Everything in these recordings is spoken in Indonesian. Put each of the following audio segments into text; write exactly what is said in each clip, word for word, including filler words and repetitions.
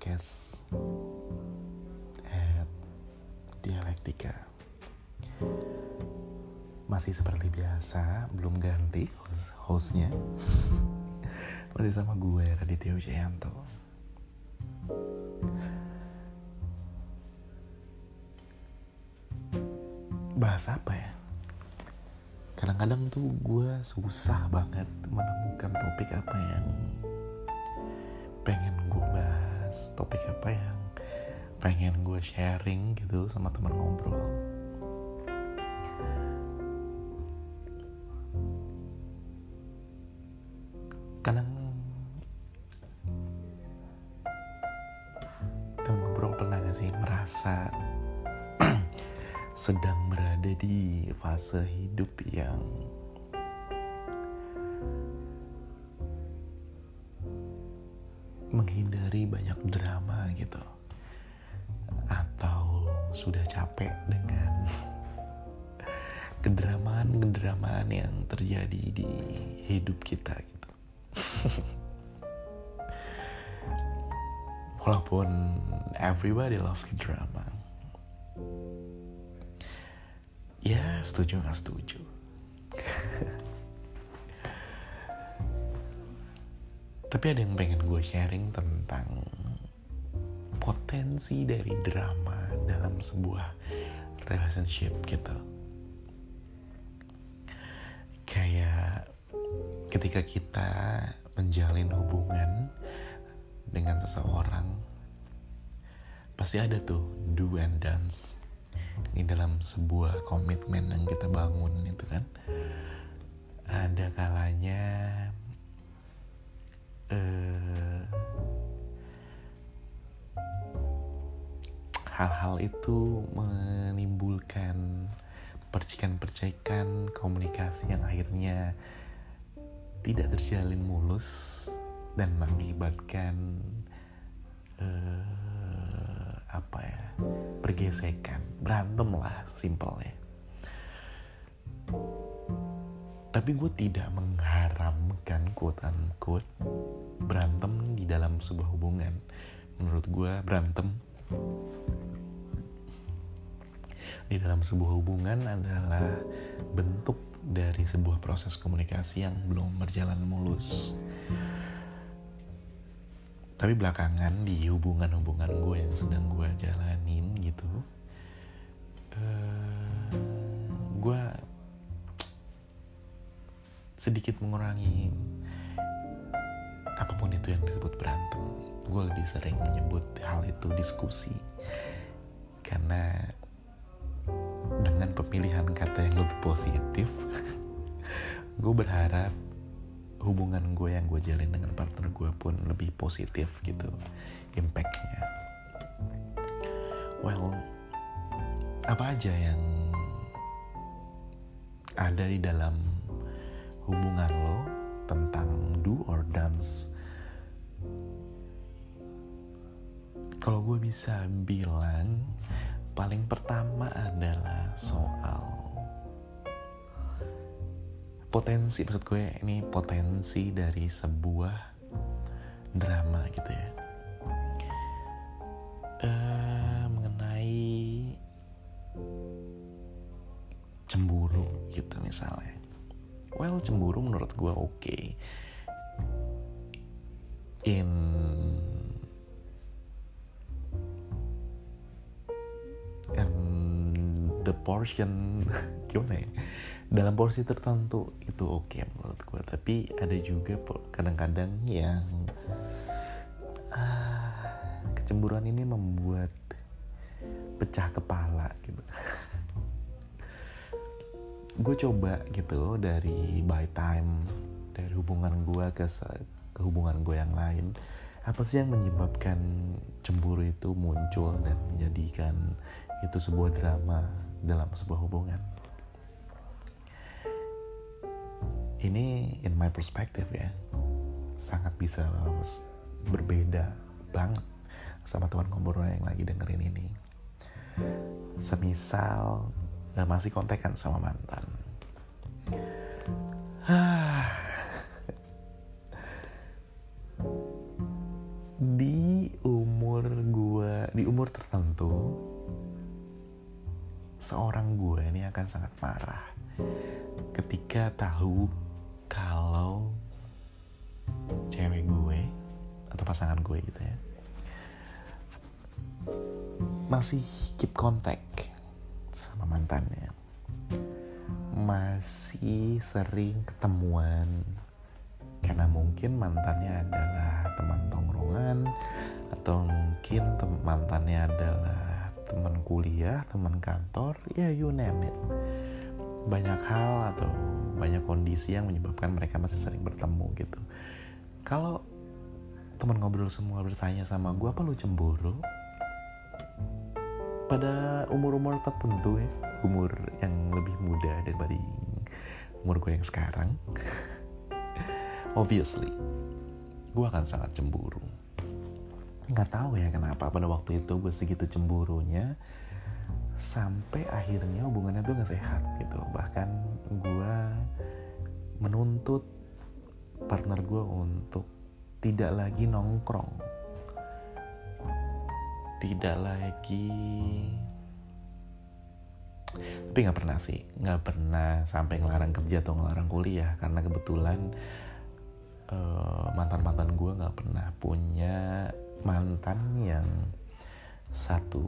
podcast at Dialektika. Masih seperti biasa, belum ganti host- hostnya. Masih sama gue, Raditya Dika. Bahas apa ya? Kadang-kadang tuh gue susah banget menemukan topik apa yang pengen gue bahas, topik apa yang pengen gue sharing gitu sama teman ngobrol. Kadang teman ngobrol pernah gak sih merasa sedang berada di fase hidup yang menghindari banyak drama gitu, atau sudah capek dengan kedramaan-kedramaan yang terjadi di hidup kita gitu. Walaupun everybody loves drama. Ya setuju gak setuju. Tapi ada yang pengen gue sharing tentang potensi dari drama dalam sebuah relationship gitu. Kayak ketika kita menjalin hubungan dengan seseorang, pasti ada tuh do and don'ts di dalam sebuah komitmen yang kita bangun itu kan. Ada kalanya Uh, hal-hal itu menimbulkan percikan-percikan komunikasi yang akhirnya tidak terjalin mulus dan mengakibatkan uh, apa ya pergesekan, berantem lah simpelnya. Tapi gue tidak mengharamkan quote-unquote berantem di dalam sebuah hubungan. Menurut gue berantem di dalam sebuah hubungan adalah bentuk dari sebuah proses komunikasi yang belum berjalan mulus. Tapi belakangan di hubungan-hubungan gue yang sedang gue jalanin gitu, uh, gue sedikit mengurangi apapun itu yang disebut berantem. Gue lebih sering menyebut hal itu diskusi, karena dengan pemilihan kata yang lebih positif, gue berharap hubungan gue yang gue jalin dengan partner gue pun lebih positif gitu impactnya. Well, apa aja yang ada di dalam hubungan lo tentang do or dance? Kalau gue bisa bilang, paling pertama adalah soal potensi. Maksud gue ini potensi dari sebuah drama gitu ya, uh, mengenai cemburu gitu misalnya. Well, cemburu menurut gue oke. In in the portion gimana ya? Dalam porsi tertentu itu oke menurut gue. Tapi ada juga kadang-kadang yang ah, kecemburuan ini membuat pecah kepala gitu. Gue coba gitu dari by time, dari hubungan gue ke, se- ke hubungan gue yang lain, apa sih yang menyebabkan cemburu itu muncul dan menjadikan itu sebuah drama dalam sebuah hubungan. Ini in my perspective ya, sangat bisa berbeda banget sama teman ngobrol yang lagi dengerin ini. Semisal Nah, masih kontekan sama mantan, di umur di umur tertentu seorang gue ini akan sangat marah ketika tahu kalau cewek gue atau pasangan gue gitu ya masih keep contact sama mantannya, masih sering ketemuan karena mungkin mantannya adalah teman tongkrongan atau mungkin tem- mantannya adalah teman kuliah, teman kantor, ya yeah, you name it. Banyak hal atau banyak kondisi yang menyebabkan mereka masih sering bertemu gitu. Kalau teman ngobrol semua bertanya sama gue, apa lu cemburu? Pada umur-umur tertentu ya, umur yang lebih muda daripada umur gue yang sekarang, obviously gue akan sangat cemburu. Gak tahu ya kenapa pada waktu itu gue segitu cemburunya sampai akhirnya hubungannya tuh gak sehat gitu. Bahkan gue menuntut partner gue untuk tidak lagi nongkrong, tidak lagi. Tapi gak pernah sih, gak pernah sampai ngelarang kerja atau ngelarang kuliah, karena kebetulan Uh, mantan-mantan gue gak pernah punya mantan yang satu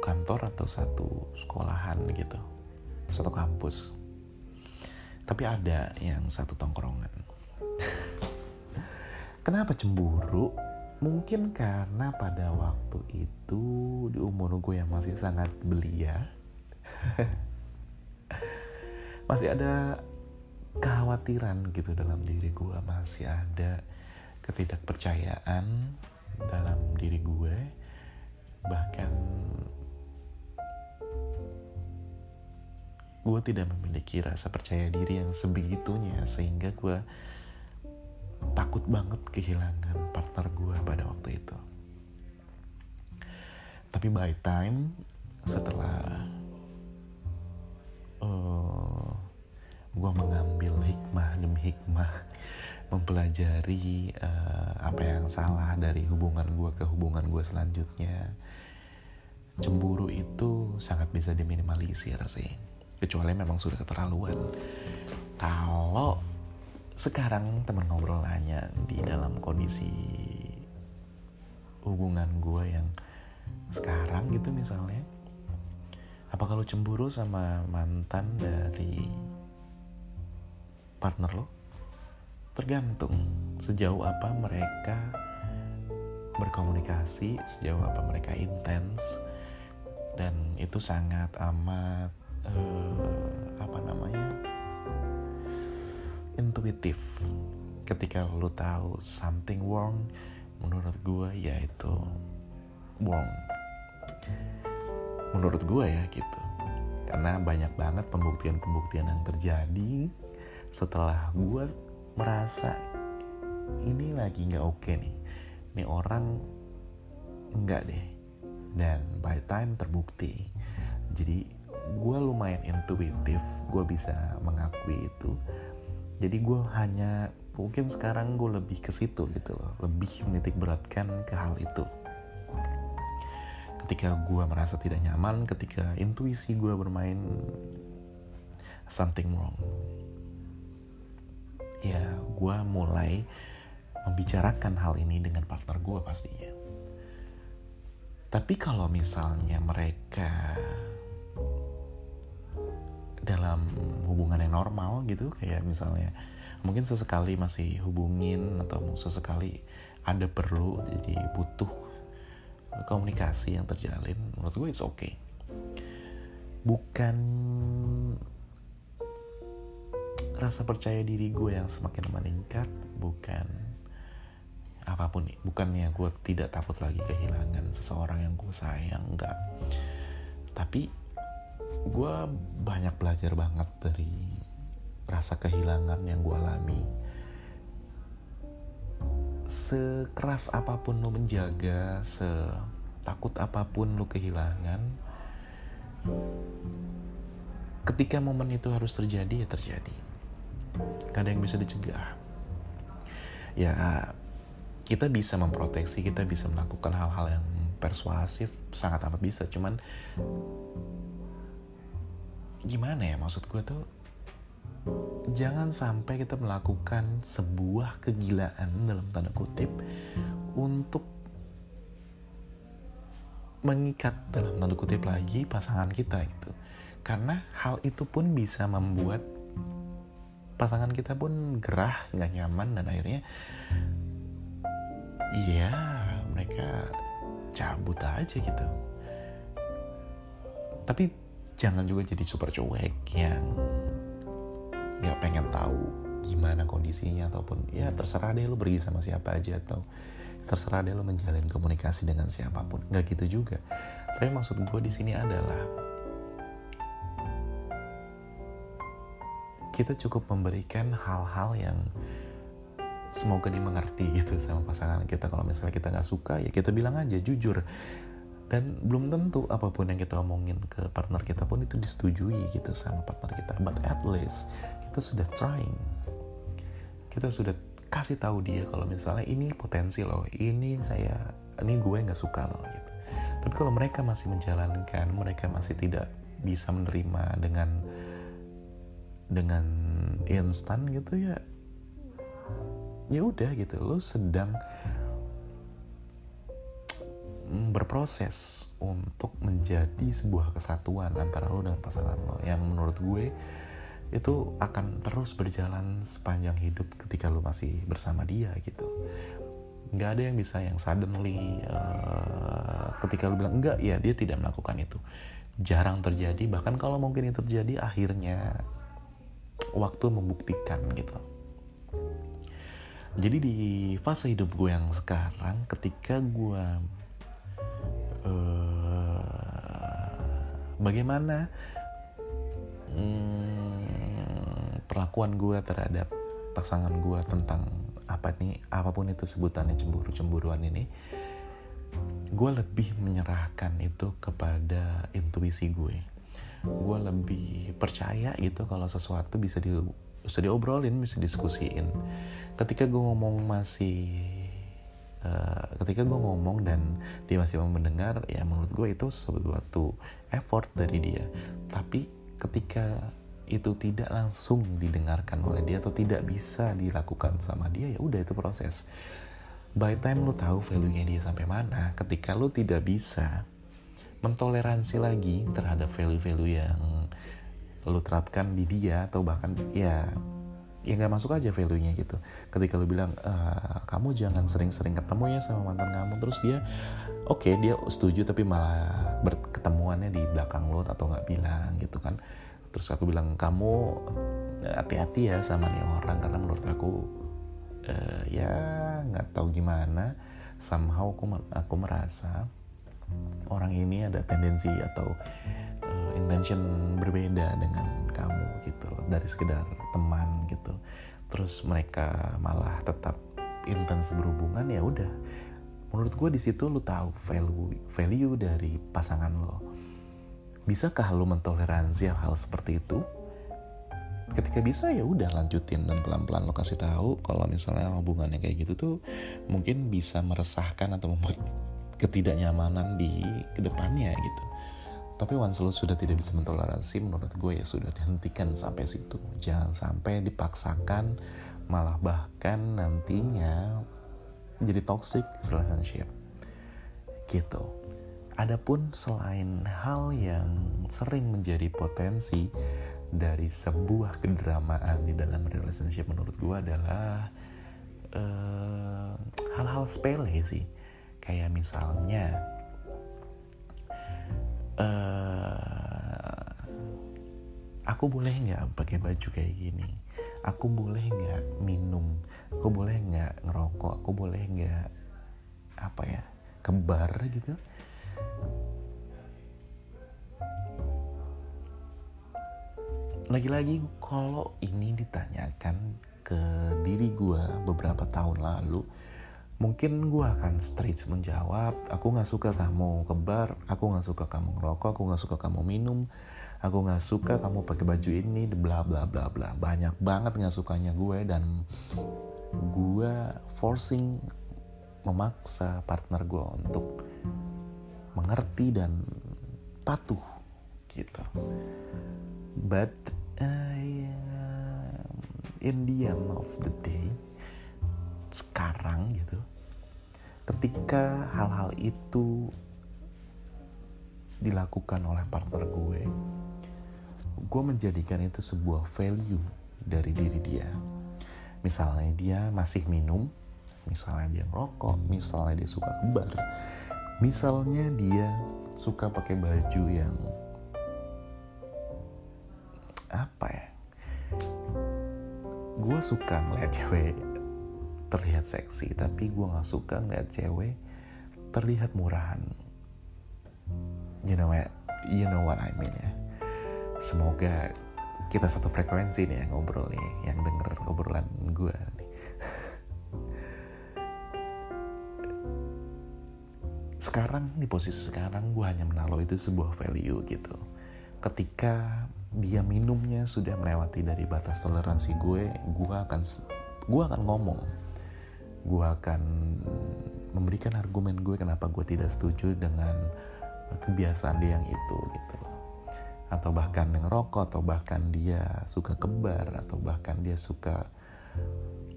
kantor atau satu sekolahan gitu, satu kampus. Tapi ada yang satu tongkrongan. Kenapa cemburu? Mungkin karena pada waktu itu di umur gue yang masih sangat belia masih ada kekhawatiran gitu dalam diri gue, masih ada ketidakpercayaan dalam diri gue, bahkan gue tidak memiliki rasa percaya diri yang sebegitunya sehingga gue takut banget kehilangan partner gue pada waktu itu. Tapi by time setelah uh, gue mengambil hikmah demi hikmah, mempelajari uh, apa yang salah dari hubungan gue ke hubungan gue selanjutnya, cemburu itu sangat bisa diminimalisir sih, kecuali memang sudah keterlaluan. Kalau sekarang teman ngobrol nanya di dalam kondisi hubungan gue yang sekarang gitu misalnya, apa kalau cemburu sama mantan dari partner lo? Tergantung sejauh apa mereka berkomunikasi, sejauh apa mereka intens, dan itu sangat amat uh, apa namanya intuitif. Ketika lo tahu something wrong, menurut gue ya itu wrong, menurut gue ya gitu, karena banyak banget pembuktian-pembuktian yang terjadi setelah gue merasa ini lagi gak oke nih, ini orang enggak deh, dan by time terbukti. Jadi gue lumayan intuitif, gue bisa mengakui itu. Jadi gue hanya, mungkin sekarang gue lebih ke situ gitu loh, lebih menitik beratkan ke hal itu. Ketika gue merasa tidak nyaman, ketika intuisi gue bermain something wrong, ya gue mulai membicarakan hal ini dengan partner gue pastinya. Tapi kalau misalnya mereka dalam hubungan yang normal gitu, kayak misalnya mungkin sesekali masih hubungin atau sesekali ada perlu, jadi butuh komunikasi yang terjalin, menurut gue it's okay. Bukan rasa percaya diri gue yang semakin meningkat, bukan apapun, bukannya gue tidak takut lagi kehilangan seseorang yang gue sayang, enggak. Tapi gue banyak belajar banget dari rasa kehilangan yang gue alami. Sekeras apapun lo menjaga, setakut apapun lo kehilangan, ketika momen itu harus terjadi, ya terjadi. Gak ada yang bisa dicegah. Ya kita bisa memproteksi, kita bisa melakukan hal-hal yang persuasif sangat amat bisa, cuman gimana ya, maksud gue tuh jangan sampai kita melakukan sebuah kegilaan dalam tanda kutip untuk mengikat dalam tanda kutip lagi pasangan kita gitu, karena hal itu pun bisa membuat pasangan kita pun gerah, gak nyaman, dan akhirnya iya mereka cabut aja gitu. Tapi jangan juga jadi super cuek yang gak pengen tahu gimana kondisinya, ataupun ya terserah deh lo pergi sama siapa aja, atau terserah deh lo menjalin komunikasi dengan siapapun, gak gitu juga. Tapi maksud gue di sini adalah kita cukup memberikan hal-hal yang semoga dimengerti gitu sama pasangan kita. Kalau misalnya kita gak suka, ya kita bilang aja jujur. Dan belum tentu apapun yang kita omongin ke partner kita pun itu disetujui gitu sama partner kita. But at least kita sudah trying. Kita sudah kasih tahu dia kalau misalnya ini potensi loh, ini saya, ini gue gak suka loh gitu. Tapi kalau mereka masih menjalankan, mereka masih tidak bisa menerima dengan dengan instan gitu, ya ya udah gitu, lo sedang berproses untuk menjadi sebuah kesatuan antara lo dengan pasangan lo, yang menurut gue itu akan terus berjalan sepanjang hidup ketika lo masih bersama dia gitu. Nggak ada yang bisa yang suddenly uh, ketika lo bilang enggak ya dia tidak melakukan itu, jarang terjadi. Bahkan kalau mungkin itu terjadi, akhirnya waktu membuktikan gitu. Jadi di fase hidup gue yang sekarang, ketika gue uh, bagaimana hmm, perlakuan gue terhadap pasangan gue tentang apa nih, apapun itu sebutannya cemburu-cemburuan ini, gue lebih menyerahkan itu kepada intuisi gue. Gue lebih percaya gitu kalau sesuatu bisa di bisa diobrolin, bisa diskusiin. Ketika gue ngomong masih uh, ketika gue ngomong dan dia masih mau mendengar, ya menurut gue itu suatu effort dari dia. Tapi ketika itu tidak langsung didengarkan oleh dia atau tidak bisa dilakukan sama dia, ya udah itu proses. By time lo tahu value-nya dia sampai mana, ketika lo tidak bisa mentoleransi lagi terhadap value-value yang lu terapkan di dia, atau bahkan ya ya nggak masuk aja value-nya gitu. Ketika lu bilang e, kamu jangan sering-sering ketemu ya sama mantan kamu, terus dia oke okay, dia setuju tapi malah berketemuannya di belakang lu atau nggak bilang gitu kan. Terus aku bilang kamu hati-hati ya sama nih orang, karena menurut aku uh, ya nggak tahu gimana, somehow aku aku merasa orang ini ada tendensi atau uh, intention berbeda dengan kamu gitu loh, dari sekedar teman gitu. Terus mereka malah tetap intens berhubungan, ya udah. Menurut gue di situ lo tahu value value dari pasangan lo. Bisakah lo mentoleransi hal seperti itu? Ketika bisa ya udah lanjutin, dan pelan-pelan lo kasih tahu kalau misalnya hubungannya kayak gitu tuh mungkin bisa meresahkan atau membuat ketidaknyamanan di kedepannya gitu. Tapi once lo sudah tidak bisa mentoleransi, menurut gue ya sudah dihentikan sampai situ. Jangan sampai dipaksakan, malah bahkan nantinya jadi toxic relationship gitu. Adapun selain hal yang sering menjadi potensi dari sebuah kedramaan di dalam relationship, menurut gue adalah uh, hal-hal sepele sih. Kayak misalnya uh, aku boleh gak pakai baju kayak gini, aku boleh gak minum, aku boleh gak ngerokok, aku boleh gak apa ya, ke bar gitu. Lagi-lagi kalau ini ditanyakan ke diri gue beberapa tahun lalu, mungkin gue akan straight menjawab, aku gak suka kamu ke bar, aku gak suka kamu ngerokok, aku gak suka kamu minum, aku gak suka kamu pakai baju ini, bla bla bla bla. Banyak banget gak sukanya gue, dan gue forcing, memaksa partner gue untuk mengerti dan patuh gitu. But uh, yeah, in the end of the day, sekarang gitu, ketika hal-hal itu dilakukan oleh partner gue, gue menjadikan itu sebuah value dari diri dia. Misalnya dia masih minum, misalnya dia ngerokok, misalnya dia suka ke bar, misalnya dia suka pakai baju yang apa ya, gue suka ngeliat cewek terlihat seksi, tapi gue gak suka ngeliat cewek terlihat murahan. You know what, you know what I mean ya. Semoga kita satu frekuensi nih ya, ngobrol nih, yang denger obrolan gue nih. Sekarang, di posisi sekarang, gue hanya menaruh itu sebuah value gitu. Ketika dia minumnya sudah melewati dari batas toleransi gue, gue akan gue akan ngomong, gue akan memberikan argumen gue kenapa gue tidak setuju dengan kebiasaan dia yang itu gitu, atau bahkan ngerokok, atau bahkan dia suka ke bar, atau bahkan dia suka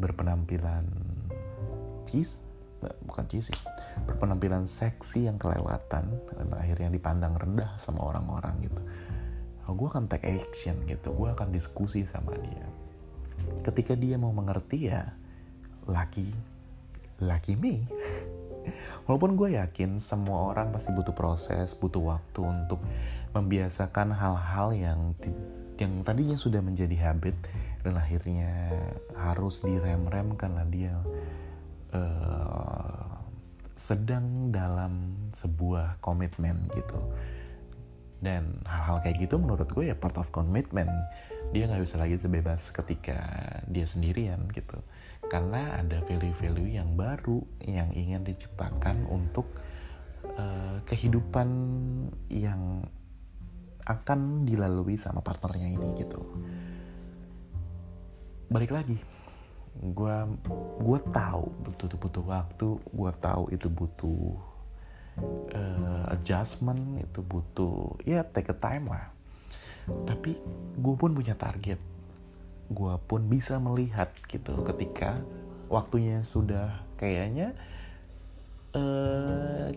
berpenampilan cheese, bukan cheese sih, berpenampilan seksi yang kelewatan, akhirnya dipandang rendah sama orang-orang gitu. Oh, gue akan take action gitu, gue akan diskusi sama dia. Ketika dia mau mengerti ya, lucky, lucky me. Walaupun gue yakin semua orang pasti butuh proses, butuh waktu untuk membiasakan hal-hal yang yang tadinya sudah menjadi habit dan akhirnya harus direm-rem karena dia uh, sedang dalam sebuah komitmen gitu. Dan hal-hal kayak gitu menurut gue ya part of commitment. Dia gak bisa lagi sebebas ketika dia sendirian gitu, karena ada value-value yang baru yang ingin diciptakan untuk uh, kehidupan yang akan dilalui sama partnernya ini gitu. Balik lagi, gue gue tahu butuh-butuh waktu, gue tahu itu butuh Uh, adjustment, itu butuh ya take a time lah. Tapi gue pun punya target, gue pun bisa melihat gitu ketika waktunya sudah kayaknya uh,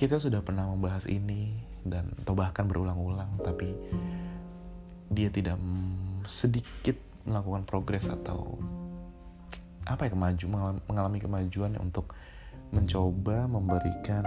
kita sudah pernah membahas ini dan atau bahkan berulang-ulang, tapi dia tidak sedikit melakukan progres atau apa ya kemajuan, mengalami kemajuan untuk mencoba memberikan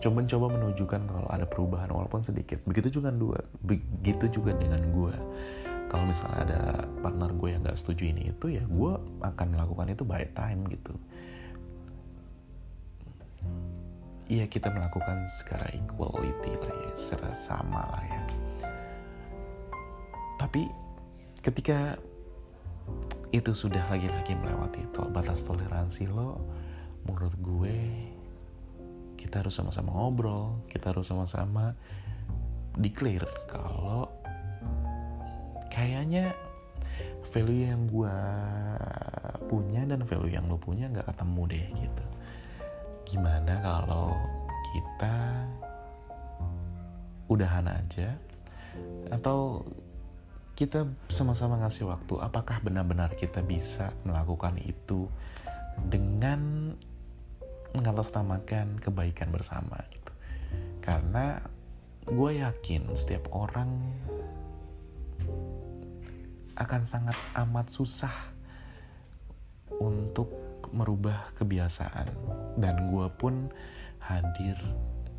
coba coba menunjukkan kalau ada perubahan walaupun sedikit. Begitu juga dua, begitu juga dengan gue. Kalau misalnya ada partner gue yang nggak setuju ini itu, ya gue akan melakukan itu by time gitu. Iya, kita melakukan secara equality lah ya, secara sama lah ya. Tapi ketika itu sudah lagi-lagi melewati tol, batas toleransi lo, menurut gue kita harus sama-sama ngobrol, kita harus sama-sama declare kalau kayaknya value yang gue punya dan value yang lo punya gak ketemu deh gitu. Gimana kalau kita udahan aja, atau kita sama-sama ngasih waktu, apakah benar-benar kita bisa melakukan itu dengan mengatasnamakan kebaikan bersama gitu. Karena gue yakin setiap orang akan sangat amat susah untuk merubah kebiasaan, dan gue pun hadir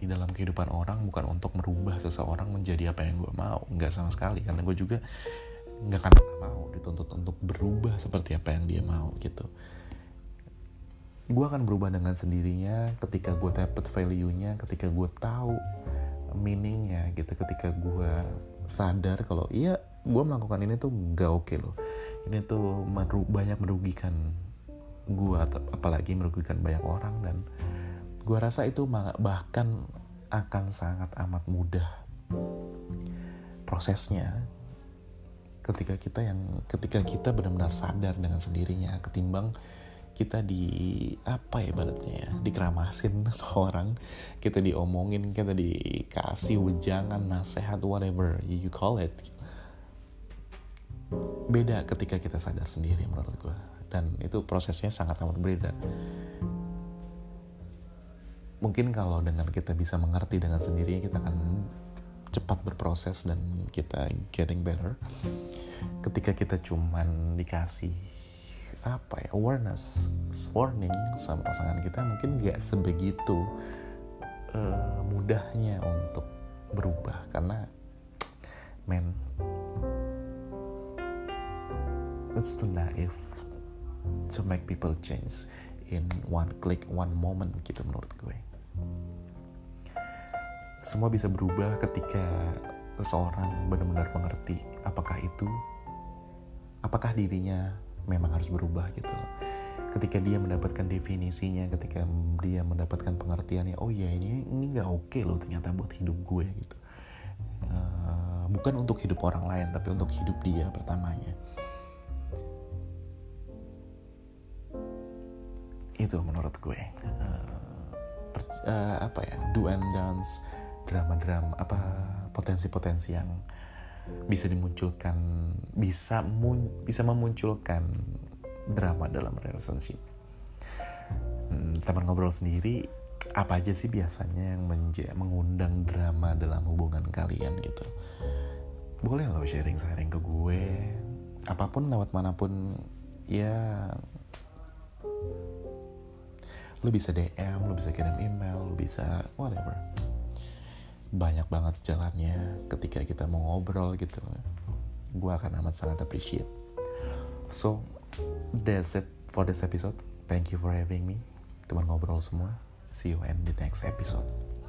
di dalam kehidupan orang bukan untuk merubah seseorang menjadi apa yang gue mau, nggak sama sekali, karena gue juga nggak akan pernah mau dituntut untuk berubah seperti apa yang dia mau gitu. Gue akan berubah dengan sendirinya ketika gue dapat value-nya, ketika gue tahu meaning-nya gitu, ketika gue sadar kalau iya gue melakukan ini tuh nggak oke loh, ini tuh meru- banyak merugikan gue, apalagi merugikan banyak orang. Dan gue rasa itu bahkan akan sangat amat mudah prosesnya ketika kita yang ketika kita benar-benar sadar dengan sendirinya, ketimbang kita di apa ya baratnya ya, dikeramasin orang, kita diomongin, kita dikasih wejangan, nasehat, whatever you call it. Beda ketika kita sadar sendiri menurut gue, dan itu prosesnya sangat amat berbeda. Mungkin kalau dengan kita bisa mengerti dengan sendirinya, kita akan cepat berproses dan kita getting better. Ketika kita cuman dikasih apa ya, awareness, warning sama pasangan kita, mungkin gak sebegitu uh, mudahnya untuk berubah. Karena man, it's too naive to make people change in one click, one moment gitu menurut gue. Semua bisa berubah ketika seseorang benar-benar mengerti apakah itu, apakah dirinya memang harus berubah gitu loh. Ketika dia mendapatkan definisinya, ketika dia mendapatkan pengertiannya, oh ya ini ini nggak oke loh ternyata buat hidup gue gitu. Uh, bukan untuk hidup orang lain, tapi untuk hidup dia pertamanya. Itu menurut gue uh, per, uh, apa ya do and don'ts, drama-drama apa potensi-potensi yang bisa dimunculkan, bisa mun, bisa memunculkan drama dalam relationship. Hmm, teman ngobrol sendiri, apa aja sih biasanya yang menja- mengundang drama dalam hubungan kalian gitu? Boleh lo sharing-sharing ke gue, apapun lewat manapun ya. Lo bisa D M, lo bisa kirim email, lo bisa whatever. Banyak banget jalannya ketika kita mau ngobrol gitu. Gue akan amat sangat appreciate. So, that's it for this episode. Thank you for having me, teman ngobrol semua. See you in the next episode.